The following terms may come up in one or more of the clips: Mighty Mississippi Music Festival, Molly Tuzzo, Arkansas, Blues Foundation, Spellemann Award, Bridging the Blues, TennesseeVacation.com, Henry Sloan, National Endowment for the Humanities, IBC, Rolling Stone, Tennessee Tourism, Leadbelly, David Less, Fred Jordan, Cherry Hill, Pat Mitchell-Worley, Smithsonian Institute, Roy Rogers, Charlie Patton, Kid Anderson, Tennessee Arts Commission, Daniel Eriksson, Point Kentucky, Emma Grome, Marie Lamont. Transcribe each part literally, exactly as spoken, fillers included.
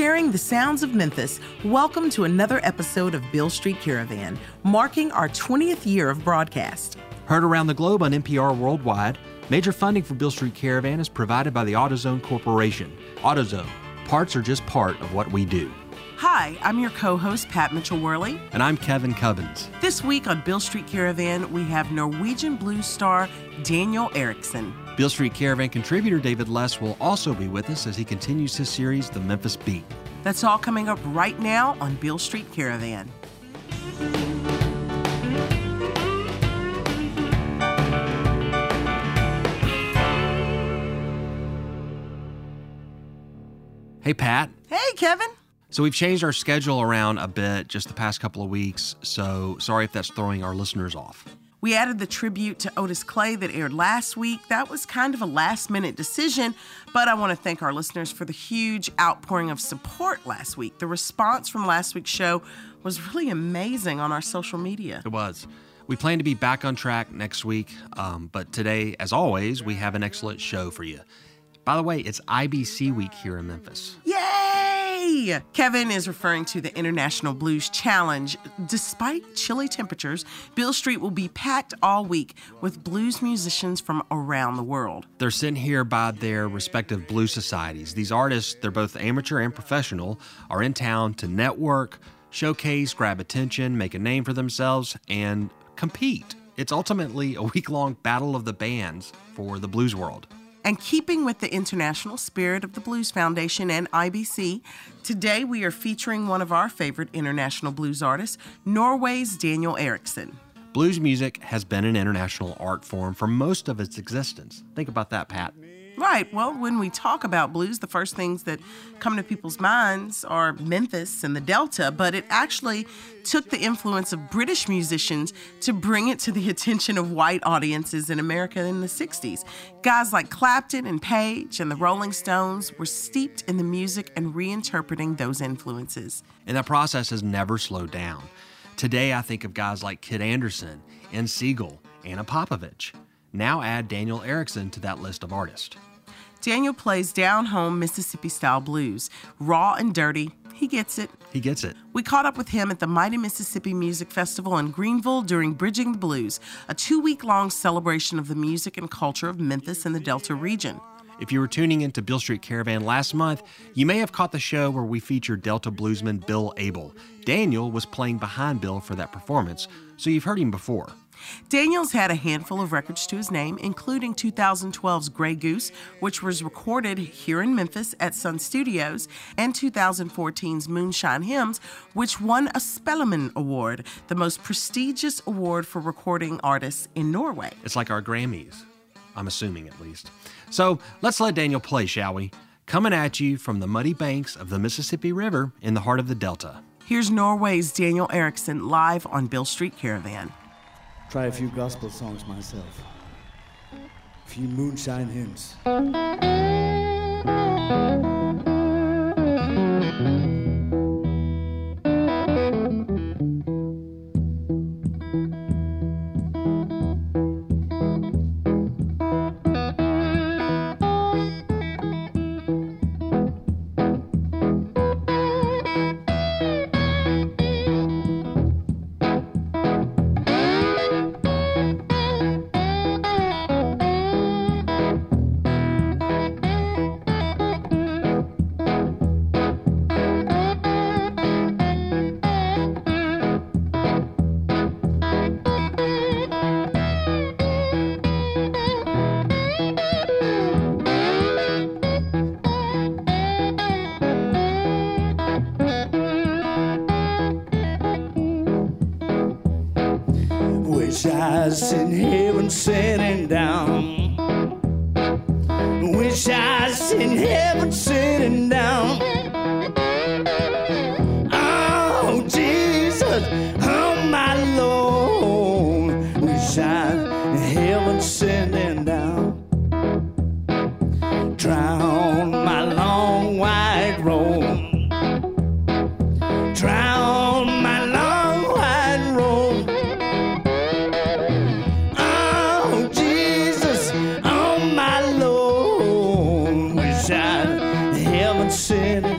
sharing the sounds of Memphis, welcome to another episode of Beale Street Caravan, marking our twentieth year of broadcast. Heard around the globe on N P R Worldwide, major funding for Beale Street Caravan is provided by the AutoZone Corporation. AutoZone, parts are just part of what we do. Hi, I'm your co-host, Pat Mitchell-Worley. And I'm Kevin Cubbins. This week on Beale Street Caravan, we have Norwegian blues star Daniel Eriksson. Beale Street Caravan contributor David Less will also be with us as he continues his series, The Memphis Beat. That's all coming up right now on Beale Street Caravan. Hey, Pat. Hey, Kevin. So we've changed our schedule around a bit just the past couple of weeks, so sorry if that's throwing our listeners off. We added the tribute to Otis Clay that aired last week. That was kind of a last-minute decision, but I want to thank our listeners for the huge outpouring of support last week. The response from last week's show was really amazing on our social media. It was. We plan to be back on track next week, um, but today, as always, we have an excellent show for you. By the way, it's I B C week here in Memphis. Yay! Kevin is referring to the International Blues Challenge. Despite chilly temperatures, Beale Street will be packed all week with blues musicians from around the world. They're sent here by their respective blues societies. These artists, they're both amateur and professional, are in town to network, showcase, grab attention, make a name for themselves, and compete. It's ultimately a week-long battle of the bands for the blues world. And keeping with the international spirit of the Blues Foundation and I B C, today we are featuring one of our favorite international blues artists, Norway's Daniel Eriksson. Blues music has been an international art form for most of its existence. Think about that, Pat. Right. Well, when we talk about blues, the first things that come to people's minds are Memphis and the Delta, but it actually took the influence of British musicians to bring it to the attention of white audiences in America in the sixties. Guys like Clapton and Page and the Rolling Stones were steeped in the music and reinterpreting those influences. And that process has never slowed down. Today, I think of guys like Kid Anderson and Siegel-Anna Popovich. Now add Daniel Eriksson to that list of artists. Daniel plays down-home Mississippi-style blues. Raw and dirty, he gets it. He gets it. We caught up with him at the Mighty Mississippi Music Festival in Greenville during Bridging the Blues, a two-week-long celebration of the music and culture of Memphis and the Delta region. If you were tuning into Beale Street Caravan last month, you may have caught the show where we featured Delta bluesman Bill Abel. Daniel was playing behind Bill for that performance, so you've heard him before. Daniel's had a handful of records to his name, including two thousand twelve's Grey Goose, which was recorded here in Memphis at Sun Studios, and two thousand fourteen's Moonshine Hymns, which won a Spellemann Award, the most prestigious award for recording artists in Norway. It's like our Grammys, I'm assuming at least. So let's let Daniel play, shall we? Coming at you from the muddy banks of the Mississippi River in the heart of the Delta. Here's Norway's Daniel Eriksson live on Beale Street Caravan. Try a few gospel songs myself. A few moonshine hymns. Eyes in heaven sitting down. Wish eyes in heaven sitting down. Oh, Jesus, oh, my Lord. Wish eyes in heaven sitting down. Drown my long white robe. Drown my long white robe. Sin.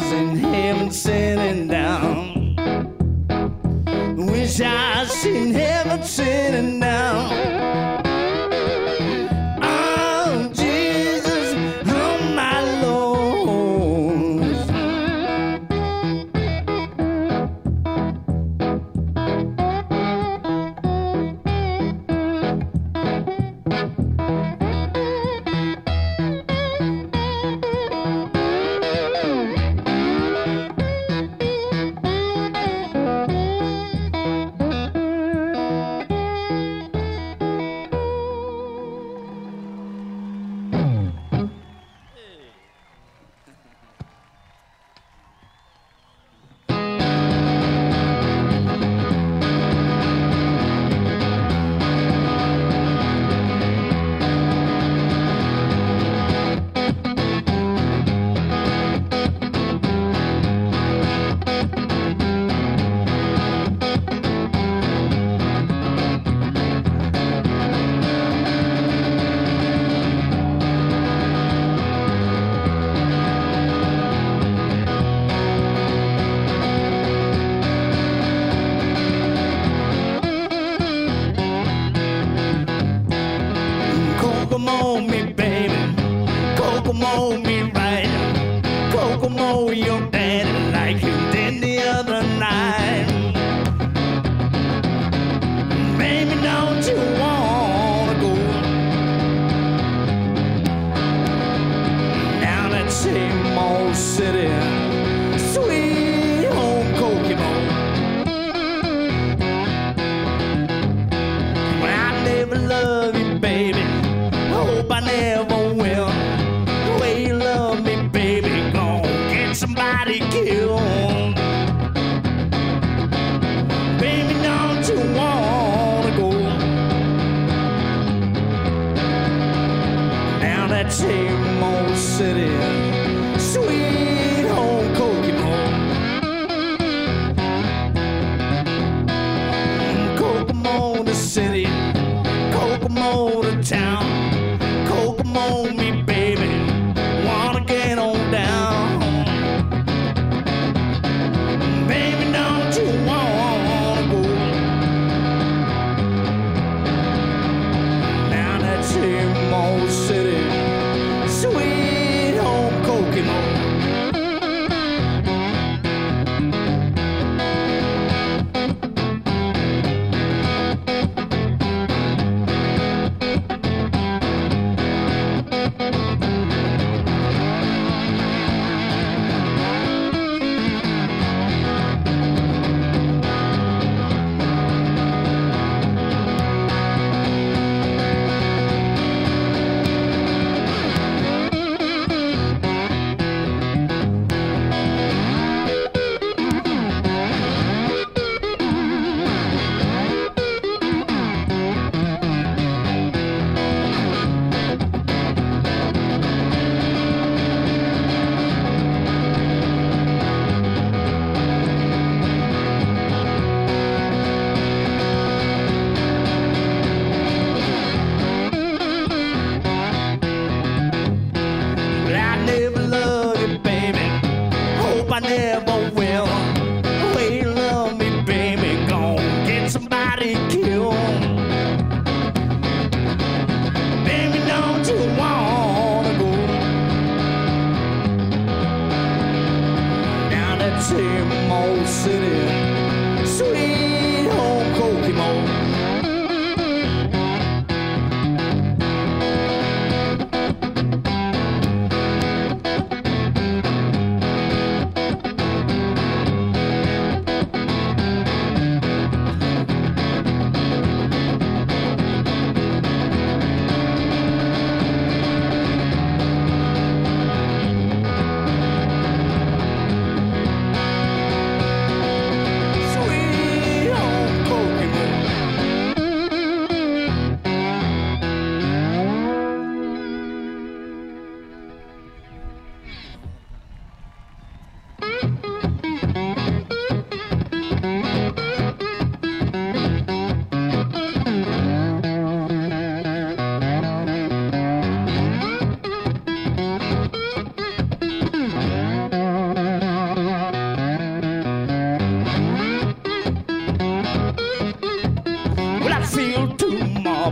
was in heaven sitting down. Wish I'd seen heaven sitting down.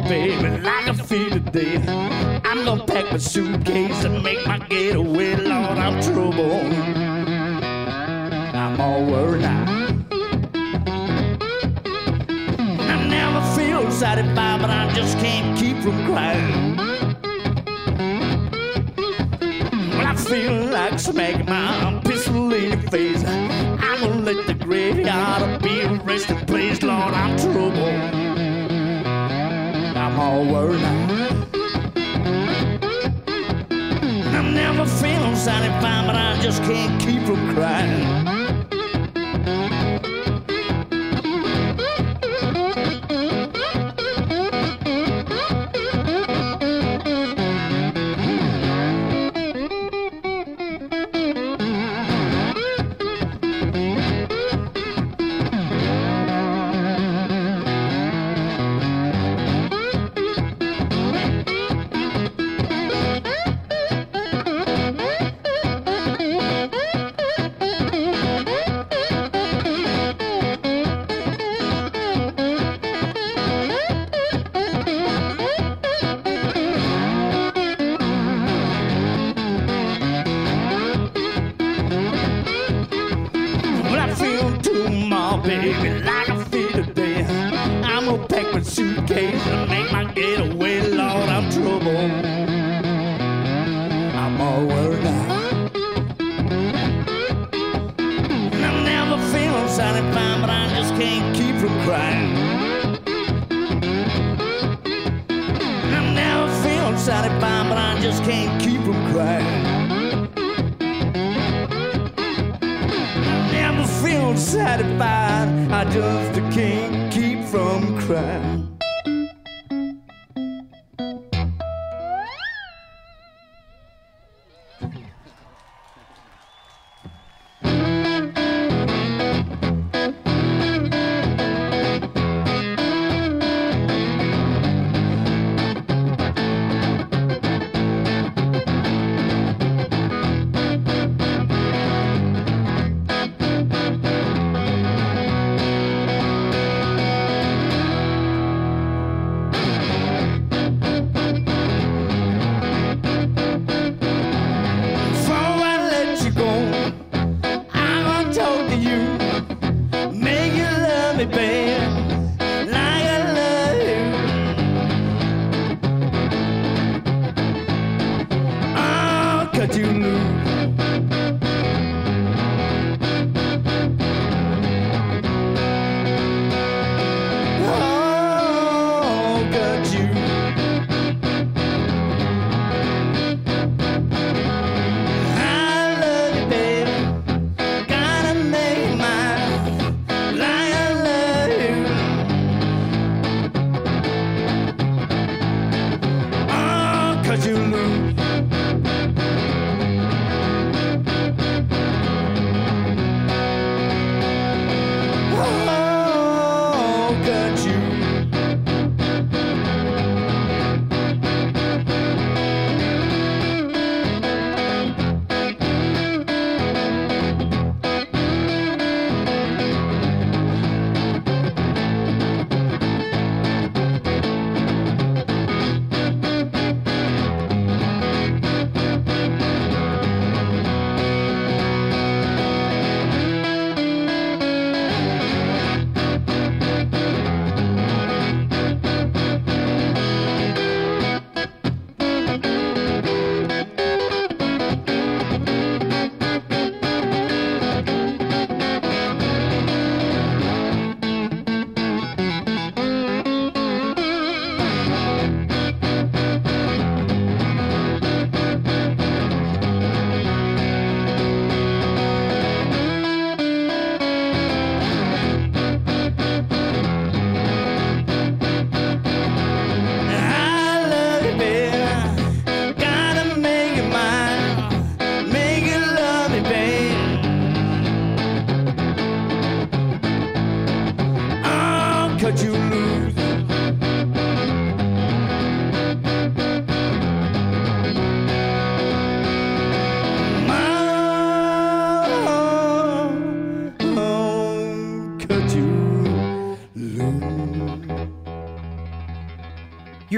baby, like I feel today. I'm gonna pack my suitcase and make my getaway. Lord, I'm trouble. I'm all worried out. I never feel satisfied, but I just can't keep from crying. Well, I feel like smacking my pistol in your face. I'm gonna let the graveyard be a resting place. Lord, I'm trouble. I'm all worried out. I never feel satisfied, but I just can't keep from crying.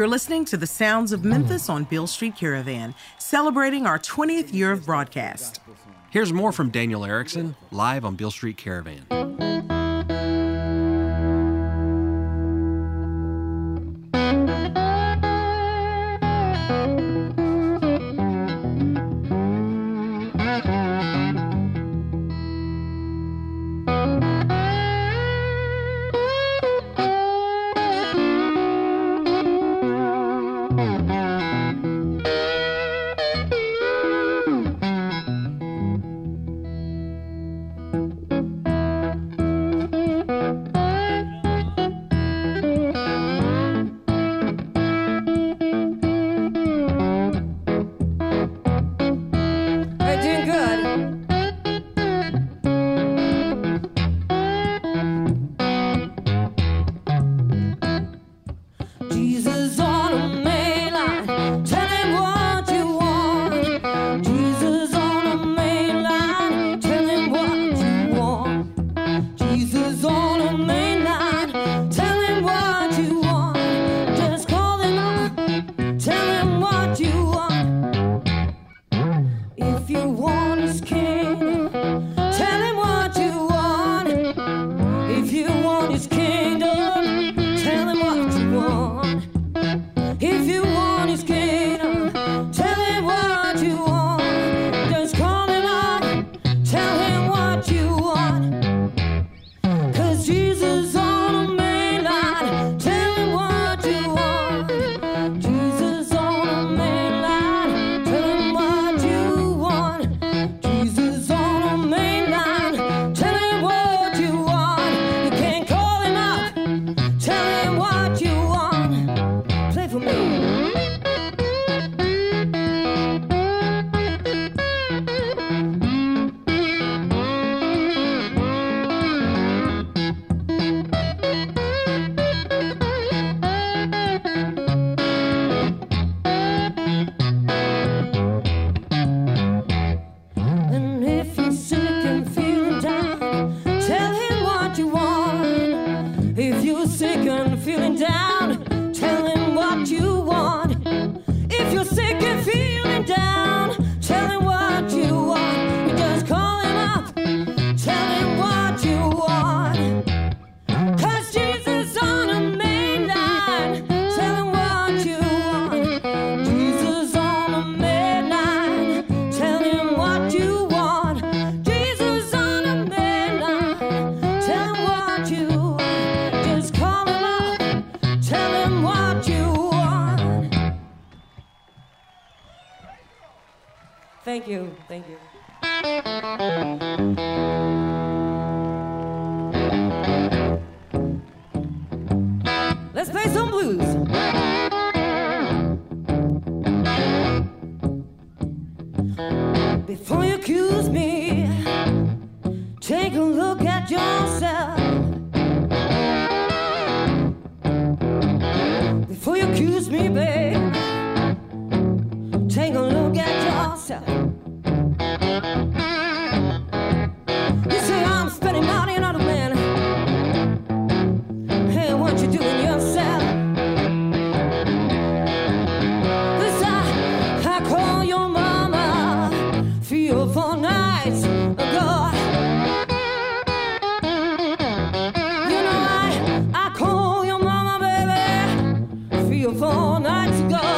You're listening to the Sounds of Memphis on Beale Street Caravan, celebrating our twentieth year of broadcast. Here's more from Daniel Eriksson, live on Beale Street Caravan. Thank you, thank you. Let's play some blues. Before you accuse me, take a look at yourself. Before you accuse me, babe, take a look at yourself. You say I'm spending money on another man. Hey, what you doing yourself? Cause I, I call your mama three or four nights ago. You know I, I call your mama, baby, three or four nights ago.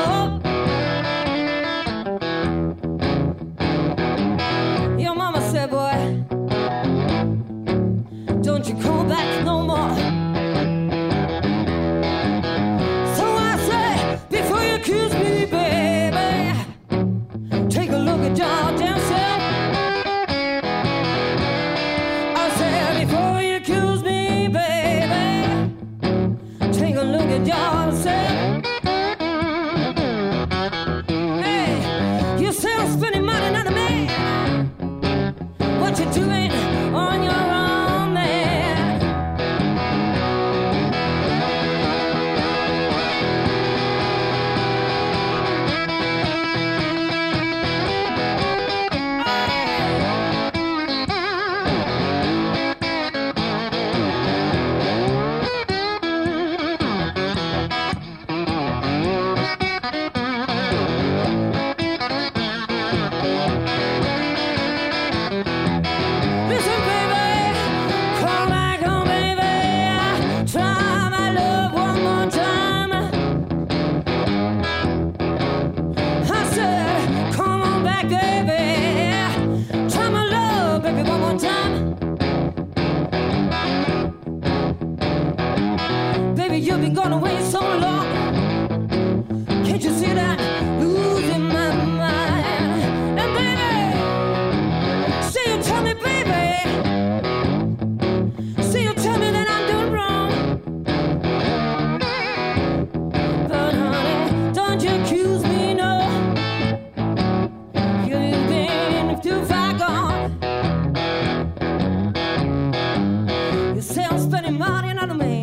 gonna wait so long? Can't you see that I'm losing my mind? Now baby, say you tell me, baby, say you tell me that I'm doing wrong. But honey, don't you accuse me, no. You've been too far gone. You say I'm spending money on a man.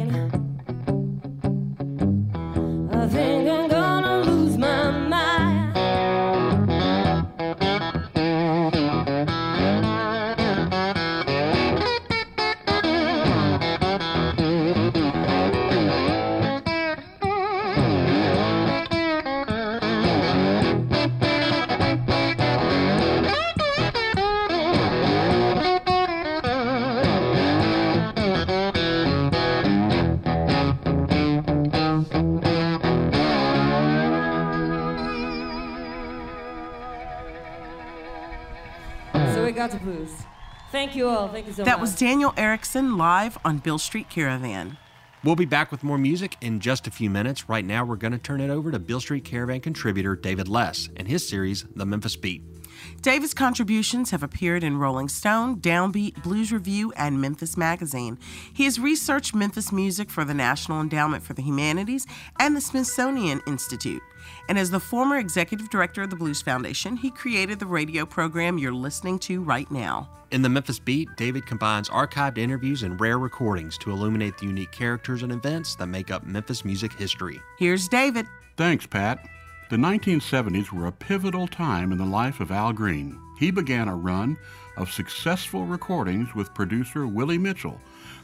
Thank you all. Thank you so much. That was Daniel Eriksson live on Beale Street Caravan. We'll be back with more music in just a few minutes. Right now, we're going to turn it over to Beale Street Caravan contributor David Less and his series, The Memphis Beat. David's contributions have appeared in Rolling Stone, Downbeat, Blues Review, and Memphis Magazine. He has researched Memphis music for the National Endowment for the Humanities and the Smithsonian Institute. And as the former executive director of the Blues Foundation, he created the radio program you're listening to right now. In the Memphis Beat, David combines archived interviews and rare recordings to illuminate the unique characters and events that make up Memphis music history. Here's David. Thanks, Pat. The nineteen seventies were a pivotal time in the life of Al Green. He began a run of successful recordings with producer Willie Mitchell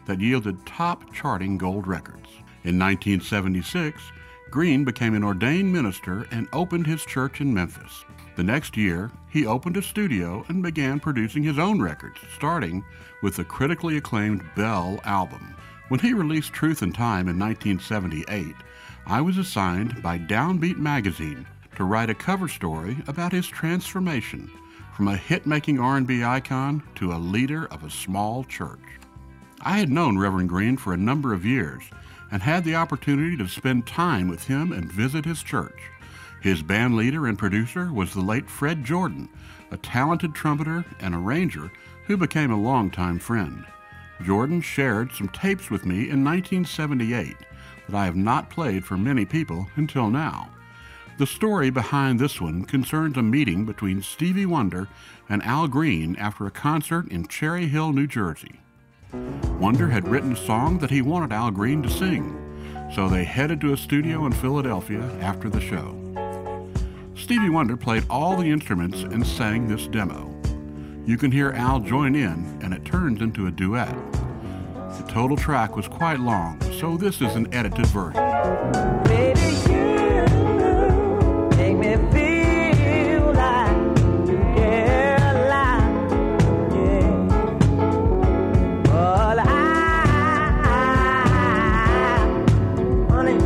that yielded top-charting gold records. In nineteen seventy-six, Green became an ordained minister and opened his church in Memphis. The next year, he opened a studio and began producing his own records, starting with the critically acclaimed Bell album. When he released Truth and Time in nineteen seventy-eight, I was assigned by Downbeat magazine to write a cover story about his transformation from a hit-making R and B icon to a leader of a small church. I had known Reverend Green for a number of years and had the opportunity to spend time with him and visit his church. His band leader and producer was the late Fred Jordan, a talented trumpeter and arranger who became a longtime friend. Jordan shared some tapes with me in nineteen seventy-eight that I have not played for many people until now. The story behind this one concerns a meeting between Stevie Wonder and Al Green after a concert in Cherry Hill, New Jersey. Wonder had written a song that he wanted Al Green to sing, so they headed to a studio in Philadelphia after the show. Stevie Wonder played all the instruments and sang this demo. You can hear Al join in, and it turns into a duet. The total track was quite long, so this is an edited version. Baby, you make me feel like you're alive, yeah. All I, honey,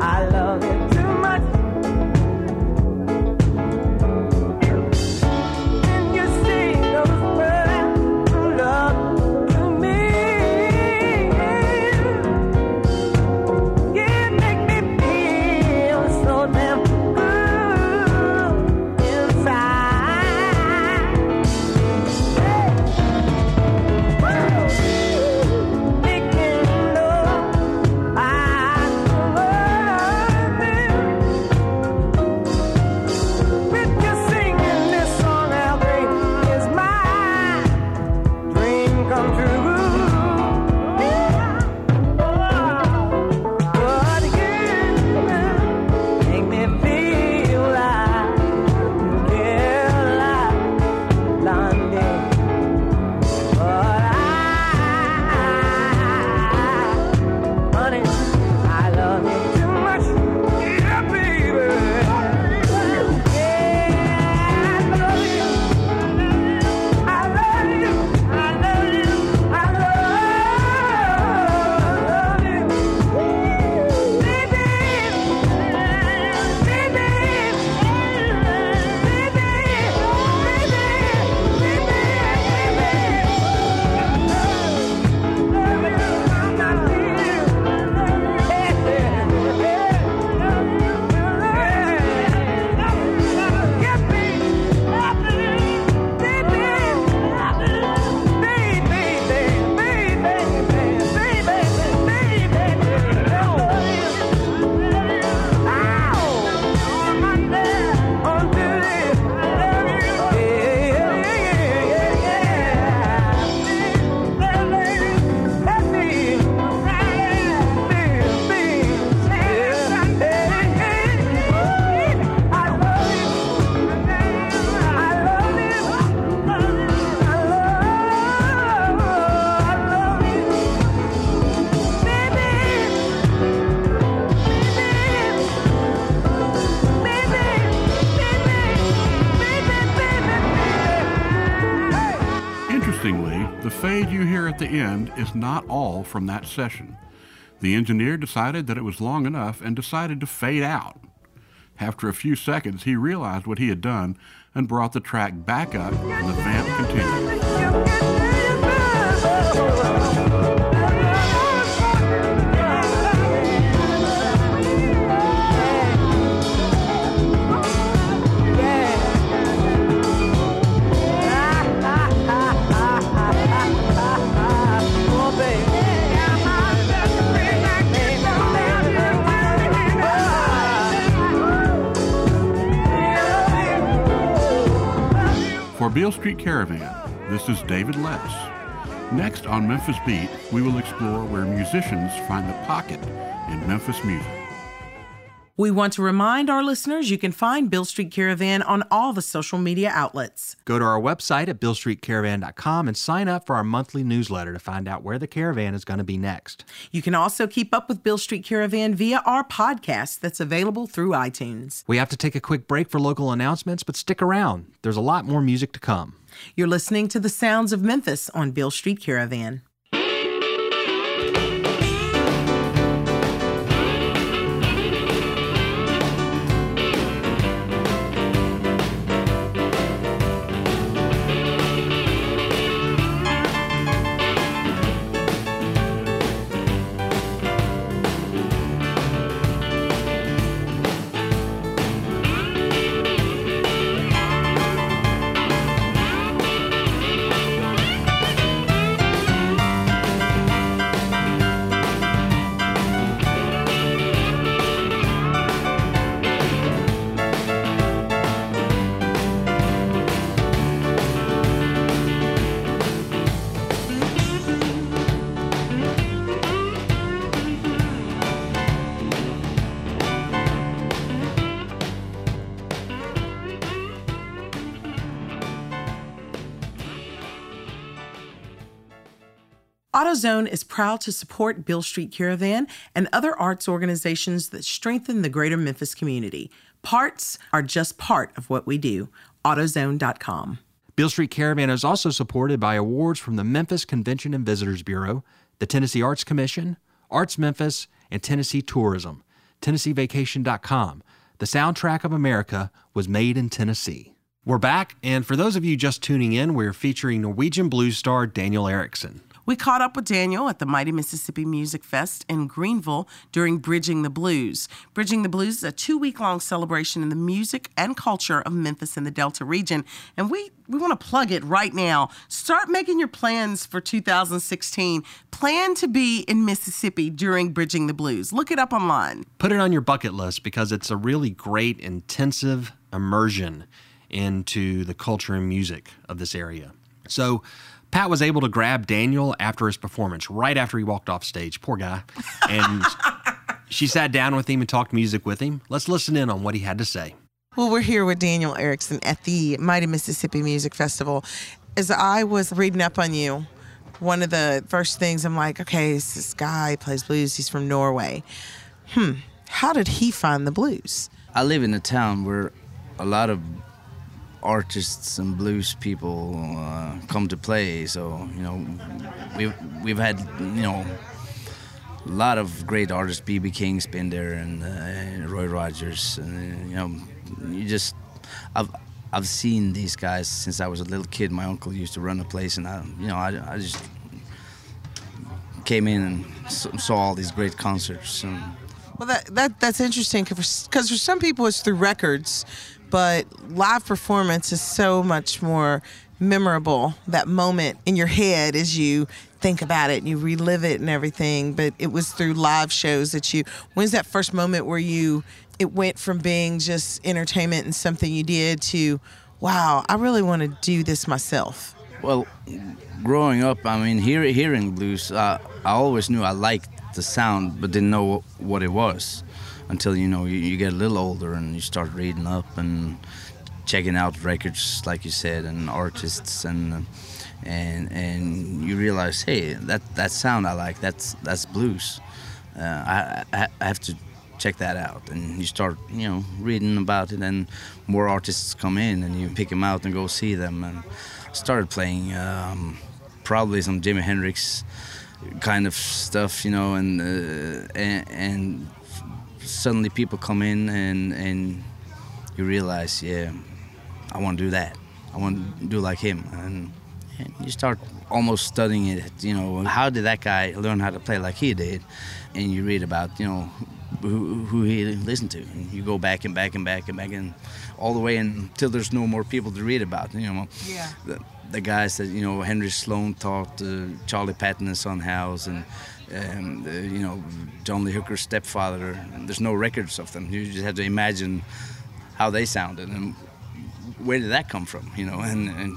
I love you too much. Can you see those words of love? the end is not all from that session. The engineer decided that it was long enough and decided to fade out. After a few seconds, he realized what he had done and brought the track back up, and the vamp continued. For Beale Street Caravan, this is David Less. Next on Memphis Beat, we will explore where musicians find the pocket in Memphis music. We want to remind our listeners you can find Beale Street Caravan on all the social media outlets. Go to our website at beale street caravan dot com and sign up for our monthly newsletter to find out where the caravan is going to be next. You can also keep up with Beale Street Caravan via our podcast that's available through iTunes. We have to take a quick break for local announcements, but stick around. There's a lot more music to come. You're listening to the sounds of Memphis on Beale Street Caravan. AutoZone is proud to support Beale Street Caravan and other arts organizations that strengthen the greater Memphis community. Parts are just part of what we do. AutoZone dot com. Beale Street Caravan is also supported by awards from the Memphis Convention and Visitors Bureau, the Tennessee Arts Commission, Arts Memphis, and Tennessee Tourism. Tennessee Vacation dot com. The soundtrack of America was made in Tennessee. We're back, and for those of you just tuning in, we're featuring Norwegian blues star Daniel Eriksson. We caught up with Daniel at the Mighty Mississippi Music Fest in Greenville during Bridging the Blues. Bridging the Blues is a two-week-long celebration in the music and culture of Memphis and the Delta region, and we, we want to plug it right now. Start making your plans for two thousand sixteen. Plan to be in Mississippi during Bridging the Blues. Look it up online. Put it on your bucket list because it's a really great, intensive immersion into the culture and music of this area. So Pat was able to grab Daniel after his performance, right after he walked off stage. Poor guy. And she sat down with him and talked music with him. Let's listen in on what he had to say. Well, we're here with Daniel Eriksson at the Mighty Mississippi Music Festival. As I was reading up on you, one of the first things I'm like, okay, it's this guy, he plays blues, he's from Norway. Hmm, how did he find the blues? I live in a town where a lot of artists and blues people uh, come to play, so you know we've we've had you know a lot of great artists. B B King's been there, and uh, Roy Rogers, and you know you just I've I've seen these guys since I was a little kid. My uncle used to run a place, and I you know I, I just came in and saw all these great concerts. And well, that that that's interesting because for, for some people it's through records. But live performance is so much more memorable. That moment in your head as you think about it and you relive it and everything. But it was through live shows that you... When's that first moment where you... It went from being just entertainment and something you did to, wow, I really want to do this myself? Well, growing up, I mean, hear, hearing blues, uh, I always knew I liked the sound but didn't know what it was. Until, you know, you, you get a little older and you start reading up and checking out records, like you said, and artists, and and and you realize, hey, that, that sound I like, that's that's blues. Uh, I, I I have to check that out, and you start, you know, reading about it, and more artists come in, and you pick them out and go see them, and started playing um, probably some Jimi Hendrix kind of stuff, you know, and uh, and, and suddenly people come in and and you realize, yeah, I want to do that. I want to do like him, and, and you start almost studying it. You know, how did that guy learn how to play like he did? And you read about, you know, who, who he listened to, and you go back and back and back and back and all the way until there's no more people to read about. You know, yeah. the, the guys that, you know, Henry Sloan taught uh, Charlie Patton and Son House, and um, uh, you know, John Lee Hooker's stepfather. And there's no records of them. You just have to imagine how they sounded and where did that come from. You know, and. and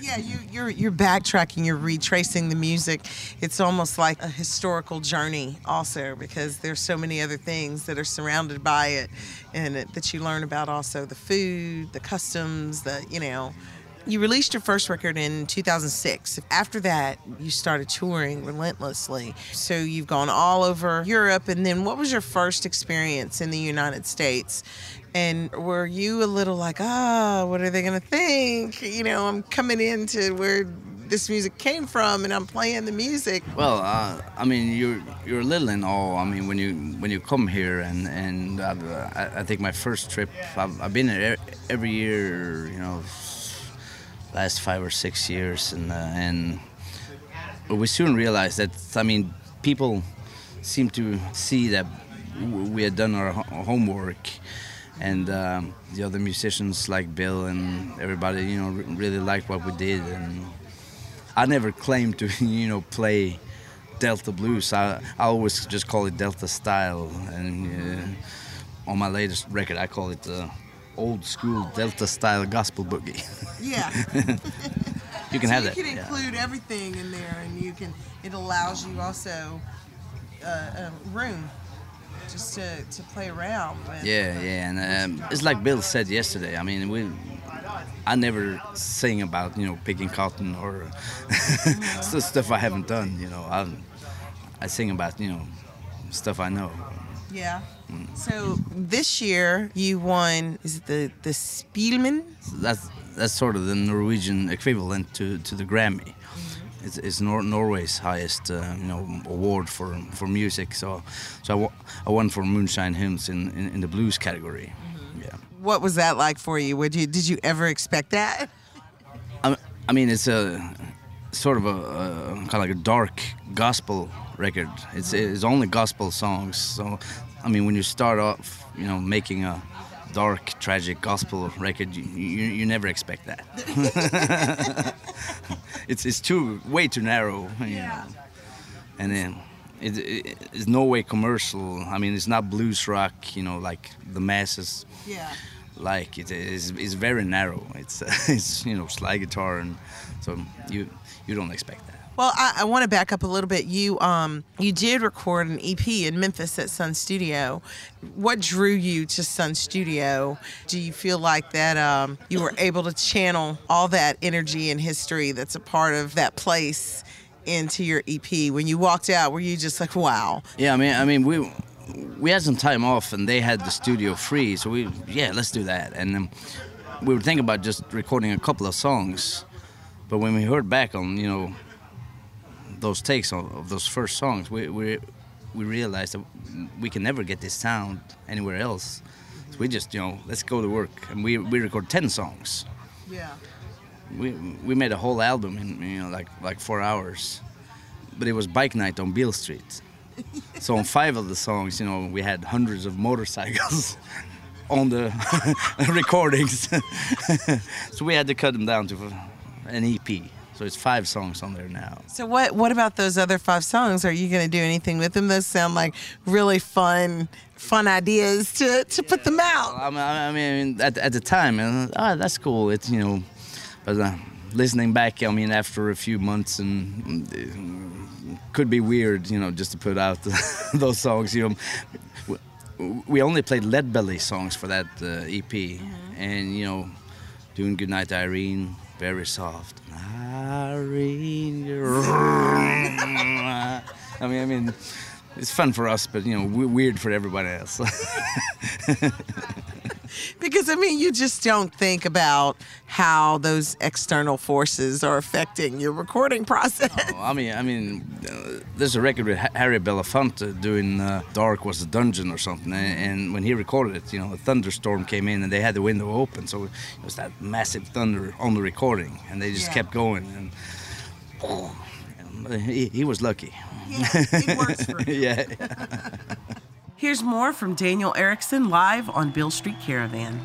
yeah, you, you're you're backtracking, you're retracing the music. It's almost like a historical journey also, because there's so many other things that are surrounded by it, and it, that you learn about also the food, the customs, the, you know. You released your first record in two thousand six. After that, you started touring relentlessly. So you've gone all over Europe, and then what was your first experience in the United States? And were you a little like, ah, oh, what are they going to think? You know, I'm coming into where this music came from, and I'm playing the music. Well, uh, I mean, you're you're a little in awe. I mean, when you when you come here, and and I, I think my first trip, I've, I've been there every year, you know, last five or six years, and uh, and we soon realized that, I mean, people seem to see that we had done our homework, and um, the other musicians like Bill and everybody, you know, really liked what we did. And I never claimed to, you know, play Delta blues. I, I always just call it Delta style, and uh, on my latest record I call it uh, old school Delta style gospel boogie. Yeah. You can so have you that. You can include yeah. everything in there, and you can. It allows you also uh, a room just to, to play around. With. Yeah, yeah, and um, it's like Bill said yesterday. I mean, we. I never sing about, you know, picking cotton or stuff I haven't done. You know, I I sing about, you know, stuff I know. Yeah. Mm. So this year you won, is it the the Spellemann? That's that's sort of the Norwegian equivalent to, to the Grammy. Mm-hmm. It's, it's Nor Norway's highest uh, you know, award for for music. So so I, w I won for Moonshine Hymns in, in, in the blues category. Mm-hmm. Yeah. What was that like for you? Would you did you ever expect that? I, I mean, it's a sort of a, a kind of like a dark gospel record. It's it's only gospel songs. So I mean, when you start off, you know, making a dark, tragic gospel record, you you, you never expect that. it's it's too way too narrow. You yeah. know. And then it, it it's no way commercial. I mean, it's not blues rock, you know, like the masses. Yeah. Like it is, it's very narrow. It's uh, it's you know, slide guitar, and so you you don't expect that. Well, I, I want to back up a little bit. You um, you did record an E P in Memphis at Sun Studio. What drew you to Sun Studio? Do you feel like that um, you were able to channel all that energy and history that's a part of that place into your E P? When you walked out, were you just like, wow? Yeah, I mean, I mean, we we had some time off, and they had the studio free, so we yeah, let's do that. And um, we were thinking about just recording a couple of songs, but when we heard back on, you know, those takes of those first songs, we we we realized that we can never get this sound anywhere else. So we just, you know, let's go to work, and we we record ten songs. Yeah. We we made a whole album in, you know, like like four hours, but it was bike night on Beale Street. So on five of the songs, you know, we had hundreds of motorcycles on the recordings. So we had to cut them down to an E P. So it's five songs on there now. So what what about those other five songs? Are you going to do anything with them? Those sound like really fun fun ideas to, to yeah. put them out. I mean, at, at the time, oh, that's cool. It's, you know, but uh, listening back, I mean, after a few months, and it could be weird, you know, just to put out those songs. You know, we only played Leadbelly songs for that uh, E P, mm-hmm. and you know, doing Goodnight Irene, very soft. I mean, I mean, it's fun for us, but you know, we're weird for everybody else. Because, I mean, you just don't think about how those external forces are affecting your recording process. No, I mean, I mean, uh, there's a record with Harry Belafonte doing uh, Dark Was the Dungeon or something, and when he recorded it, you know, a thunderstorm came in and they had the window open, so it was that massive thunder on the recording, and they just yeah. kept going. And, oh, and he, he was lucky. Yeah, it works for him. Yeah. yeah. Here's more from Daniel Eriksson live on Beale Street Caravan.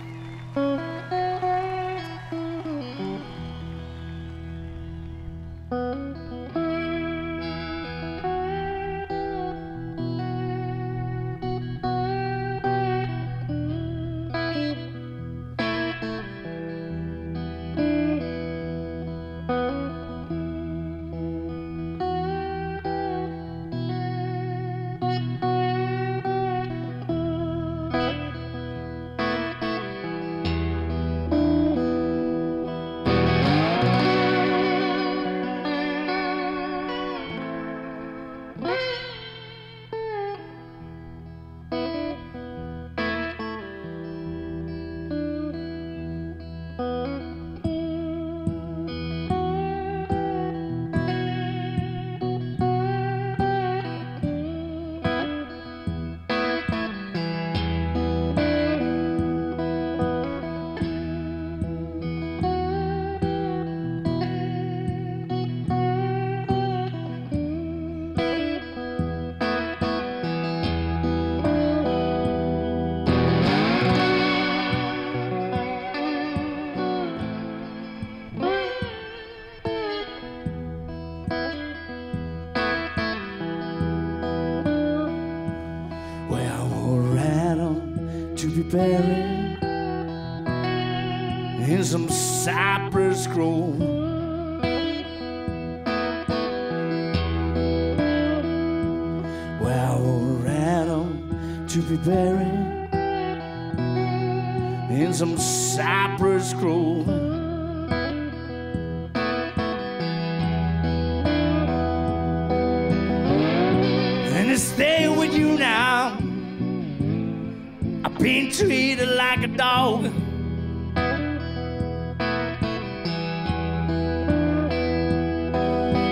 Buried in some cypress grove, where I would rattle to be buried in some cypress grove. And I stay with you now. Been treated like a dog.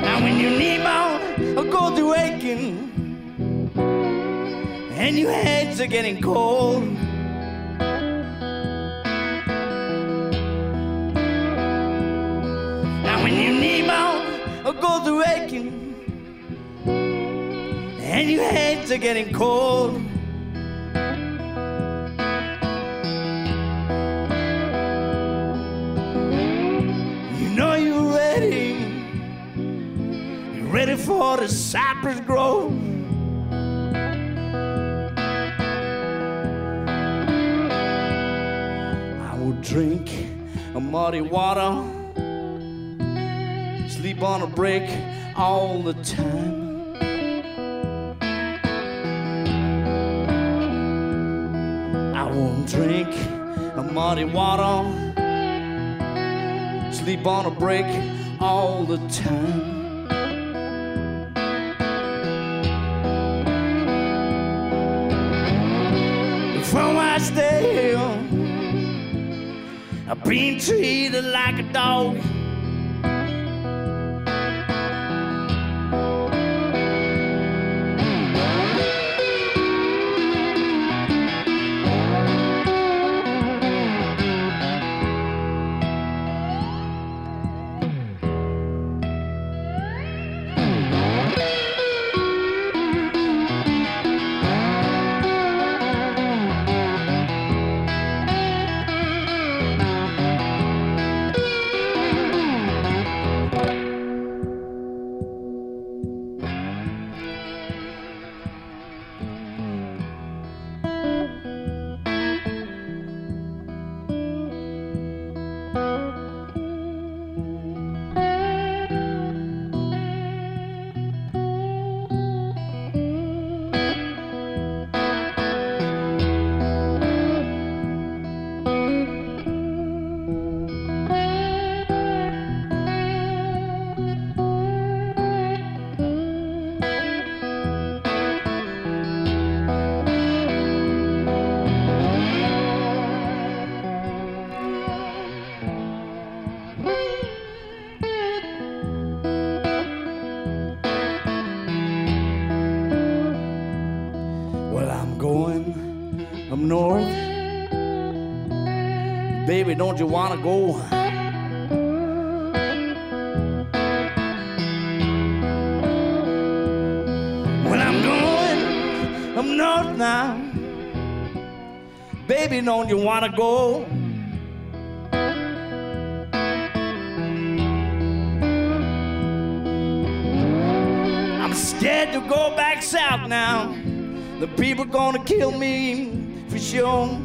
Now when you need more, I go through aching, and your heads are getting cold. Now when you need more, I go through aching, and your heads are getting cold. Ready for the cypress grove. I would drink a muddy water, sleep on a brick all the time. I won't drink a muddy water, sleep on a brick all the time. From where I stay, I've been treated like a dog. north. Baby, don't you want to go? When I'm going, I'm north now. Baby, don't you want to go? I'm scared to go back south now. The people gonna kill me for sure.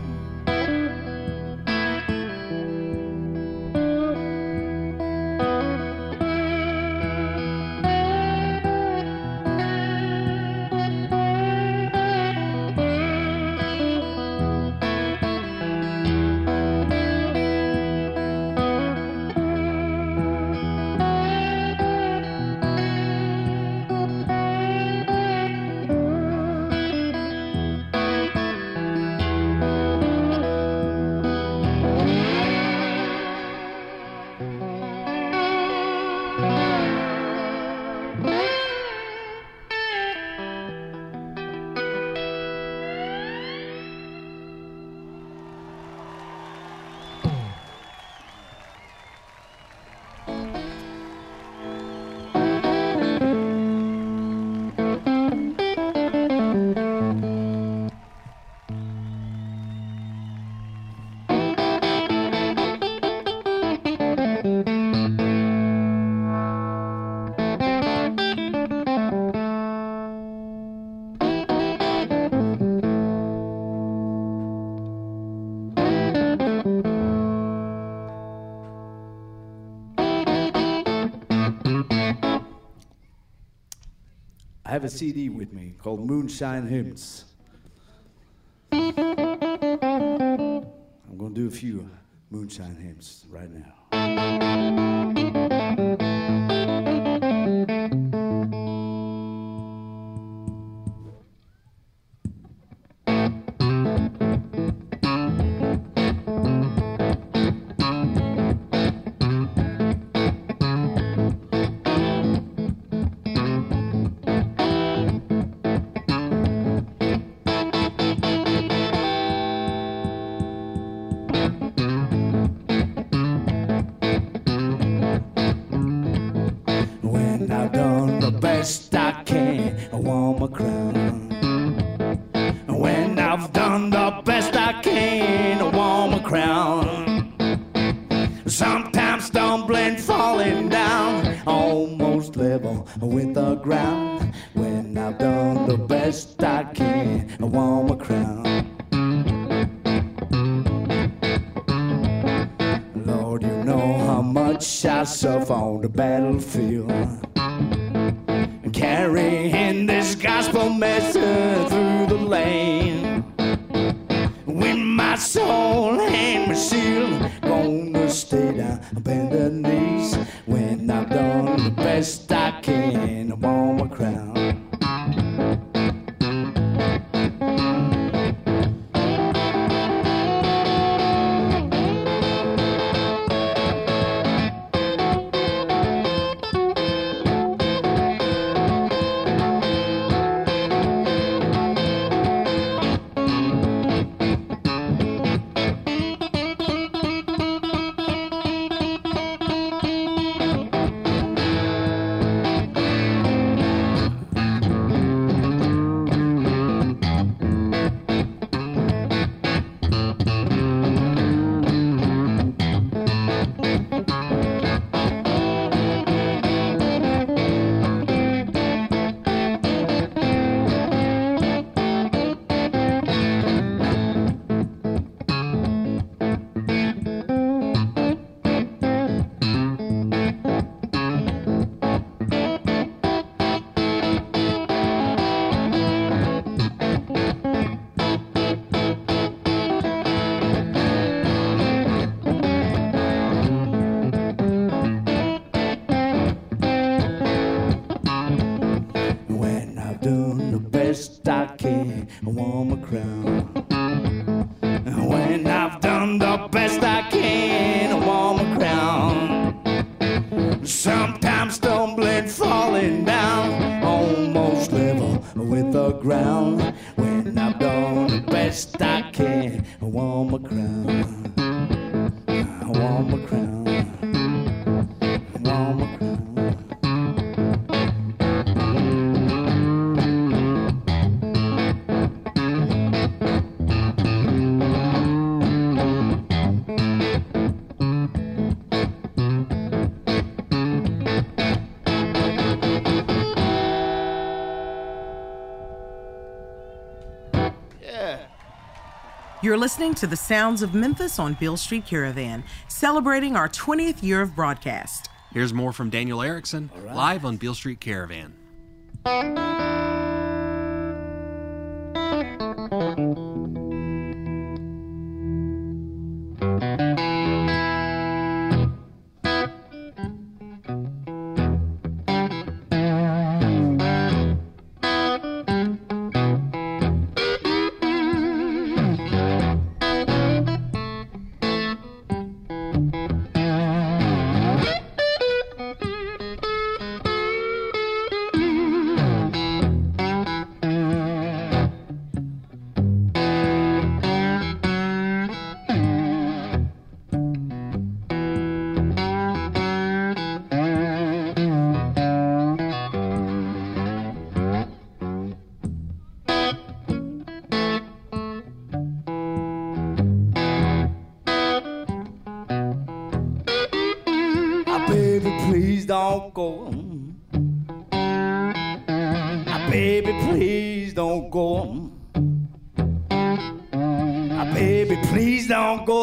I have a C D with me called Moonshine Hymns. I'm going to do a few Moonshine Hymns right now. When I've done the best I can. my crown. I want my crown. I want my You're listening to the Sounds of Memphis on Beale Street Caravan, celebrating our twentieth year of broadcast. Here's more from Daniel Eriksson, right, live on Beale Street Caravan.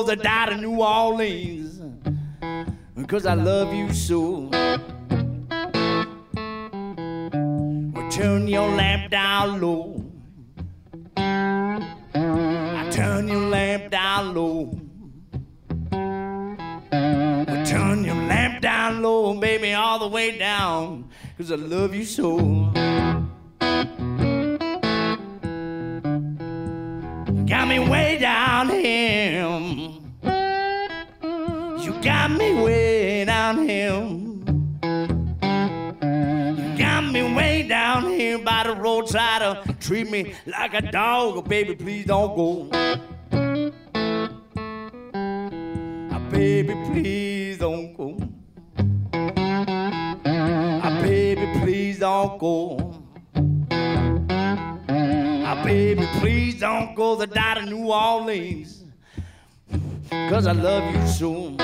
I died in New Orleans because I love you so. Well, turn your lamp down low. I turn your lamp down low. Well, turn your lamp down low, baby, all the way down, because I love you so. Got me way down here. You got me way down here. You got me way down here by the roadside. Uh, treat me like a dog, oh, baby, please don't go. Oh, baby, please don't go. Oh, baby, please don't go. Oh, baby, please don't go to die to New Orleans, 'cause I love you so.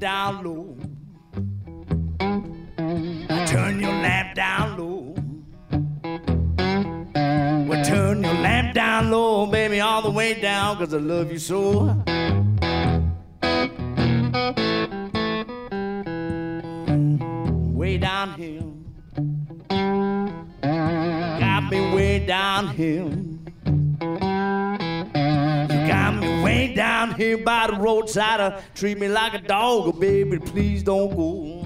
Down low. Turn your lamp down low. Well, turn your lamp down low, baby, all the way down, 'cause I love you so. Way down here. Got me way down here. You got me way down down here by the roadside, uh, treat me like a dog, oh, baby, please don't go.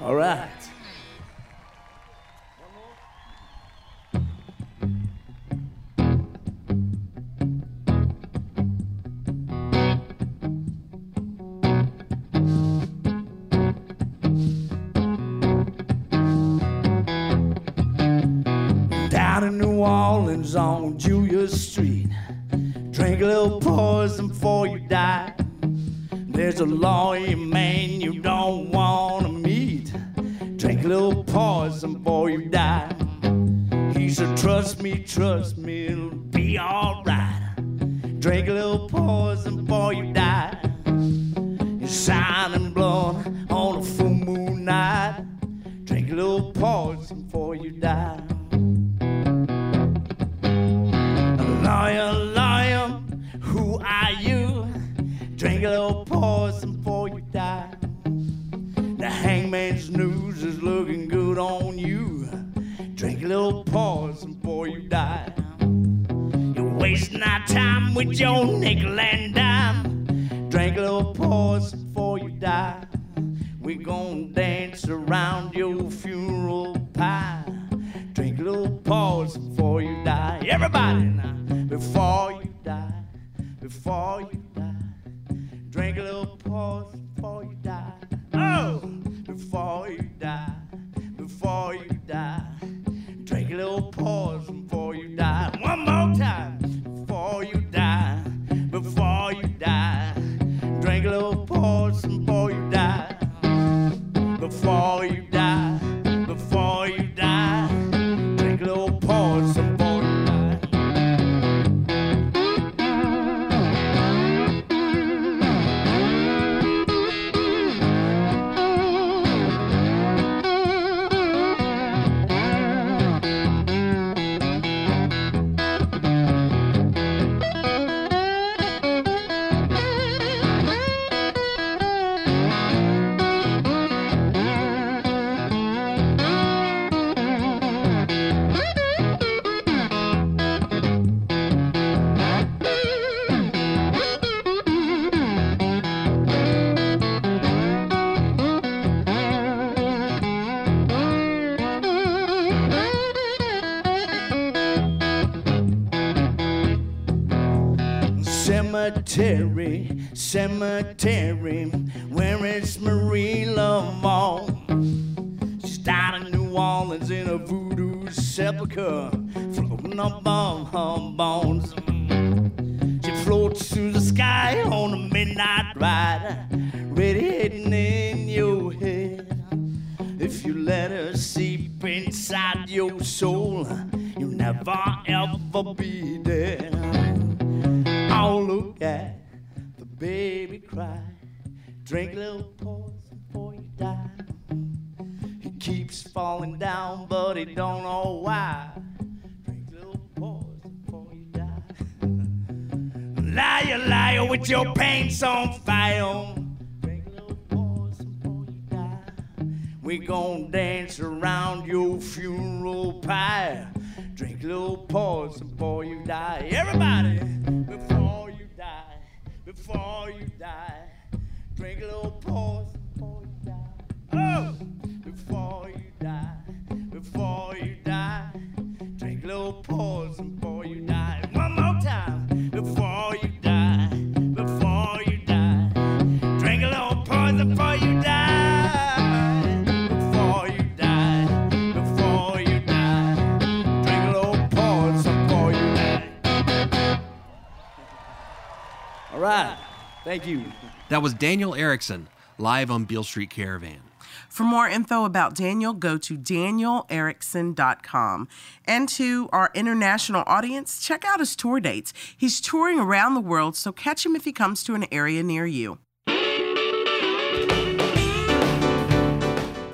All right. Down in New Orleans on Julia Street, drink a little poison before you die. There's a lawyer man you don't want to meet. Drink a little poison before you die. He said, trust me, trust me, it'll be all right. Drink a little poison before you die. You're shining blonde on a full moon night. Drink a little poison before you die. Lawyer, lawyer, who are you? Drink a little poison before you die. The hangman's news is looking good on you. Drink a little poison before you die. You're wasting our time with your nickel and dime. Drink a little poison before you die. We're gonna dance around your funeral pie. Drink a little poison before you die. Everybody now, before you die, before you die. Drink a little poison before you die. Oh, before you die, before you die. Drink a little poison before you die. One more time, before you die, before you die. Drink a little poison before you die. Before you die, before you die. Drink a little poison before you die. Cemetery, cemetery, where is Marie Lamont? She's died in New Orleans in a voodoo sepulcher, floating above her bones. She floats through the sky on a midnight ride, radiating in your head. If you let her seep inside your soul, you'll never ever be dead. Oh, look at the baby cry. Drink a little poison before you die. He keeps falling down, but he don't know why. Drink a little poison before you die. Liar, liar, with your pants on fire. Drink a little poison before you die. We gon' dance around your funeral pyre. Drink a little poison before you die. Everybody, before you die, before you die. Drink a little poison before you die. Oh, before you die, before you die. Drink a little poison before you die. One more time, before you die, before you die. Drink a little poison before you die. All right. Thank you. That was Daniel Eriksson, live on Beale Street Caravan. For more info about Daniel, go to daniel eriksson dot com. And to our international audience, check out his tour dates. He's touring around the world, so catch him if he comes to an area near you.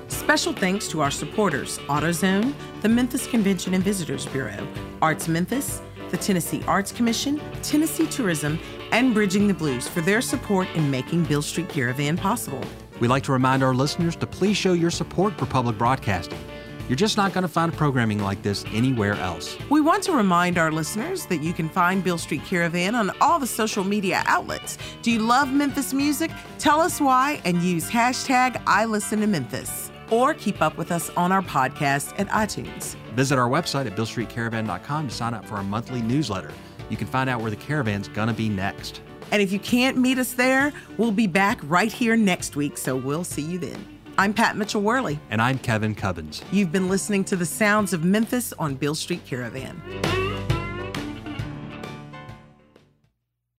Special thanks to our supporters, AutoZone, the Memphis Convention and Visitors Bureau, Arts Memphis, the Tennessee Arts Commission, Tennessee Tourism, and Bridging the Blues for their support in making Beale Street Caravan possible. We'd like to remind our listeners to please show your support for public broadcasting. You're just not going to find programming like this anywhere else. We want to remind our listeners that you can find Beale Street Caravan on all the social media outlets. Do you love Memphis music? Tell us why and use hashtag I Listen to Memphis. Or keep up with us on our podcast at iTunes. Visit our website at Beale Street Caravan dot com to sign up for our monthly newsletter. You can find out where the caravan's going to be next. And if you can't meet us there, we'll be back right here next week, so we'll see you then. I'm Pat Mitchell-Worley. And I'm Kevin Cubbins. You've been listening to The Sounds of Memphis on Beale Street Caravan.